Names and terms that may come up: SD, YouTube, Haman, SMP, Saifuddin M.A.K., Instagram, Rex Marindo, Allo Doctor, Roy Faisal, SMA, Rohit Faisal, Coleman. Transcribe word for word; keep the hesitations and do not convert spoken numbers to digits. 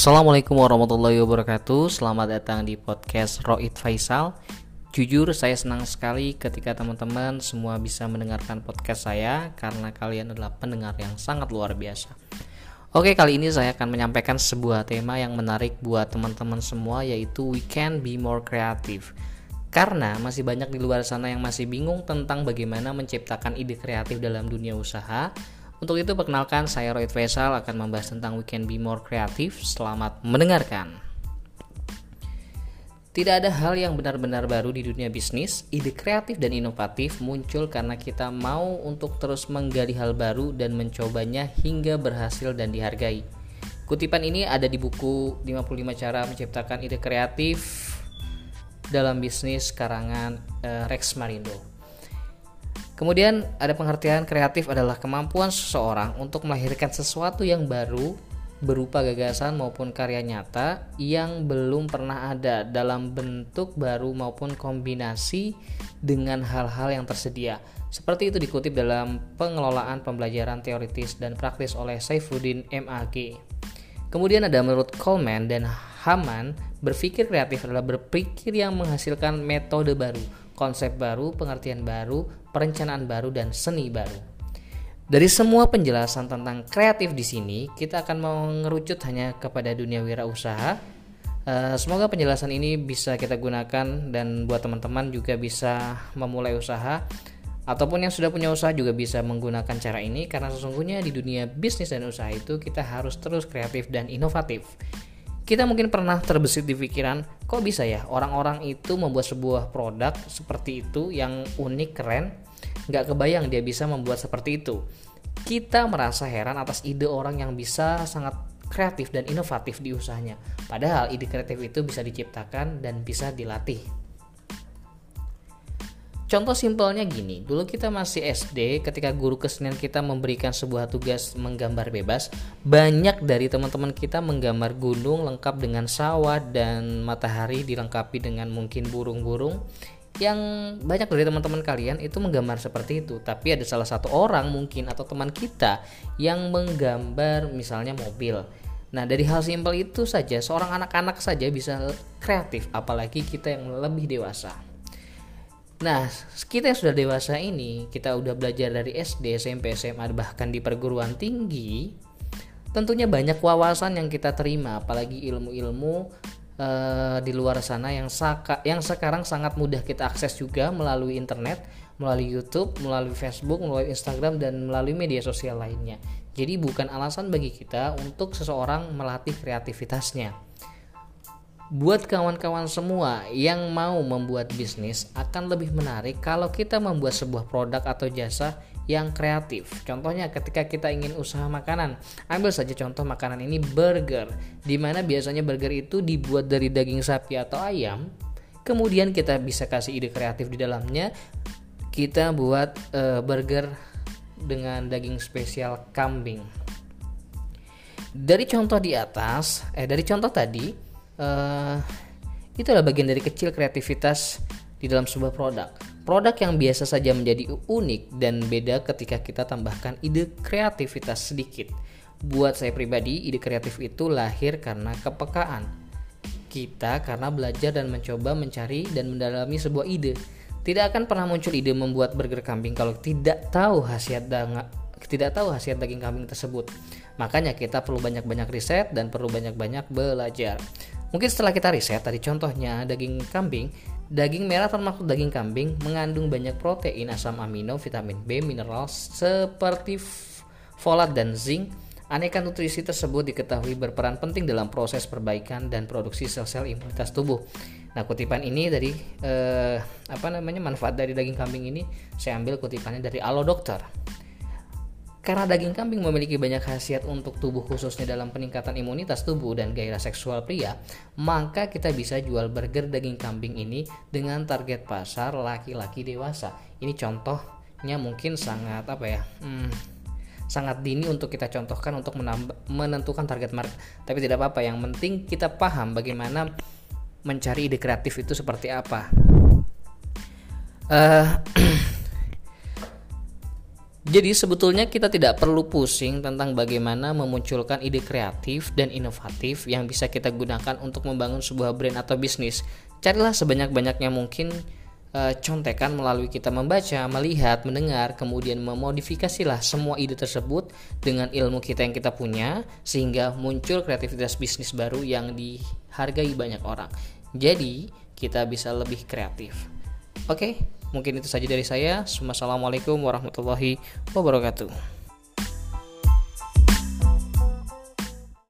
Assalamualaikum warahmatullahi wabarakatuh. Selamat datang di podcast Rohit Faisal. Jujur saya senang sekali ketika teman-teman semua bisa mendengarkan podcast saya, karena kalian adalah pendengar yang sangat luar biasa. Oke, kali ini saya akan menyampaikan sebuah tema yang menarik buat teman-teman semua, yaitu We Can Be More Creative. Karena masih banyak di luar sana yang masih bingung tentang bagaimana menciptakan ide kreatif dalam dunia usaha. Untuk itu, perkenalkan, saya Roy Faisal akan membahas tentang We Can Be More Creative. Selamat mendengarkan. Tidak ada hal yang benar-benar baru di dunia bisnis. Ide kreatif dan inovatif muncul karena kita mau untuk terus menggali hal baru dan mencobanya hingga berhasil dan dihargai. Kutipan ini ada di buku lima puluh lima Cara Menciptakan Ide Kreatif dalam Bisnis karangan eh, Rex Marindo. Kemudian ada pengertian kreatif adalah kemampuan seseorang untuk melahirkan sesuatu yang baru berupa gagasan maupun karya nyata yang belum pernah ada dalam bentuk baru maupun kombinasi dengan hal-hal yang tersedia. Seperti itu dikutip dalam pengelolaan pembelajaran teoritis dan praktis oleh Saifuddin M A K Kemudian ada menurut Coleman dan Haman, berpikir kreatif adalah berpikir yang menghasilkan metode baru, konsep baru, pengertian baru, perencanaan baru, dan seni baru. Dari semua penjelasan tentang kreatif di sini, kita akan mengerucut hanya kepada dunia wirausaha. E, semoga penjelasan ini bisa kita gunakan dan buat teman-teman juga bisa memulai usaha, ataupun yang sudah punya usaha juga bisa menggunakan cara ini, karena sesungguhnya di dunia bisnis dan usaha itu kita harus terus kreatif dan inovatif. Kita mungkin pernah terbesit di pikiran, kok bisa ya orang-orang itu membuat sebuah produk seperti itu yang unik, keren, gak kebayang dia bisa membuat seperti itu. Kita merasa heran atas ide orang yang bisa sangat kreatif dan inovatif di usahanya. Padahal ide kreatif itu bisa diciptakan dan bisa dilatih. Contoh simpelnya gini, dulu kita masih S D, ketika guru kesenian kita memberikan sebuah tugas menggambar bebas, banyak dari teman-teman kita menggambar gunung lengkap dengan sawah dan matahari dilengkapi dengan mungkin burung-burung, yang banyak dari teman-teman kalian itu menggambar seperti itu. Tapi ada salah satu orang mungkin atau teman kita yang menggambar misalnya mobil. Nah, dari hal simpel itu saja, seorang anak-anak saja bisa kreatif, apalagi kita yang lebih dewasa. Nah, kita yang sudah dewasa ini, kita udah belajar dari S D, S M P, S M A, bahkan di perguruan tinggi, tentunya banyak wawasan yang kita terima, apalagi ilmu-ilmu uh, di luar sana yang, saka, yang sekarang sangat mudah kita akses juga melalui internet, melalui YouTube, melalui Facebook, melalui Instagram, dan melalui media sosial lainnya. Jadi bukan alasan bagi kita untuk seseorang melatih kreativitasnya. Buat kawan-kawan semua yang mau membuat bisnis, akan lebih menarik kalau kita membuat sebuah produk atau jasa yang kreatif. Contohnya ketika kita ingin usaha makanan, ambil saja contoh makanan ini burger, di mana biasanya burger itu dibuat dari daging sapi atau ayam. Kemudian kita bisa kasih ide kreatif di dalamnya. Kita buat uh, burger dengan daging spesial kambing. Dari contoh di atas, eh dari contoh tadi, Uh, itu adalah bagian dari kecil kreativitas di dalam sebuah produk. Produk yang biasa saja menjadi unik dan beda ketika kita tambahkan ide kreativitas sedikit. Buat saya pribadi, ide kreatif itu lahir karena kepekaan kita, karena belajar dan mencoba mencari dan mendalami sebuah ide. Tidak akan pernah muncul ide membuat burger kambing kalau tidak tahu khasiat danga, tidak tahu khasiat daging kambing tersebut. Makanya kita perlu banyak-banyak riset dan perlu banyak-banyak belajar. Mungkin setelah kita riset, tadi contohnya daging kambing, daging merah termasuk daging kambing mengandung banyak protein, asam amino, vitamin B, mineral seperti folat dan zinc. Aneka nutrisi tersebut diketahui berperan penting dalam proses perbaikan dan produksi sel-sel imunitas tubuh. Nah, kutipan ini dari eh, apa namanya manfaat dari daging kambing ini, saya ambil kutipannya dari Allo Doctor. Karena daging kambing memiliki banyak khasiat untuk tubuh, khususnya dalam peningkatan imunitas tubuh dan gairah seksual pria, maka kita bisa jual burger daging kambing ini dengan target pasar laki-laki dewasa. Ini contohnya mungkin sangat apa ya? Hmm, sangat dini untuk kita contohkan untuk menambah, menentukan target market. Tapi tidak apa-apa, yang penting kita paham bagaimana mencari ide kreatif itu seperti apa. Eh uh, Jadi sebetulnya kita tidak perlu pusing tentang bagaimana memunculkan ide kreatif dan inovatif yang bisa kita gunakan untuk membangun sebuah brand atau bisnis. Carilah sebanyak-banyaknya mungkin e, contekan melalui kita membaca, melihat, mendengar, kemudian memodifikasilah semua ide tersebut dengan ilmu kita yang kita punya, sehingga muncul kreativitas bisnis baru yang dihargai banyak orang. Jadi kita bisa lebih kreatif. Oke? Mungkin itu saja dari saya. Wassalamualaikum warahmatullahi wabarakatuh.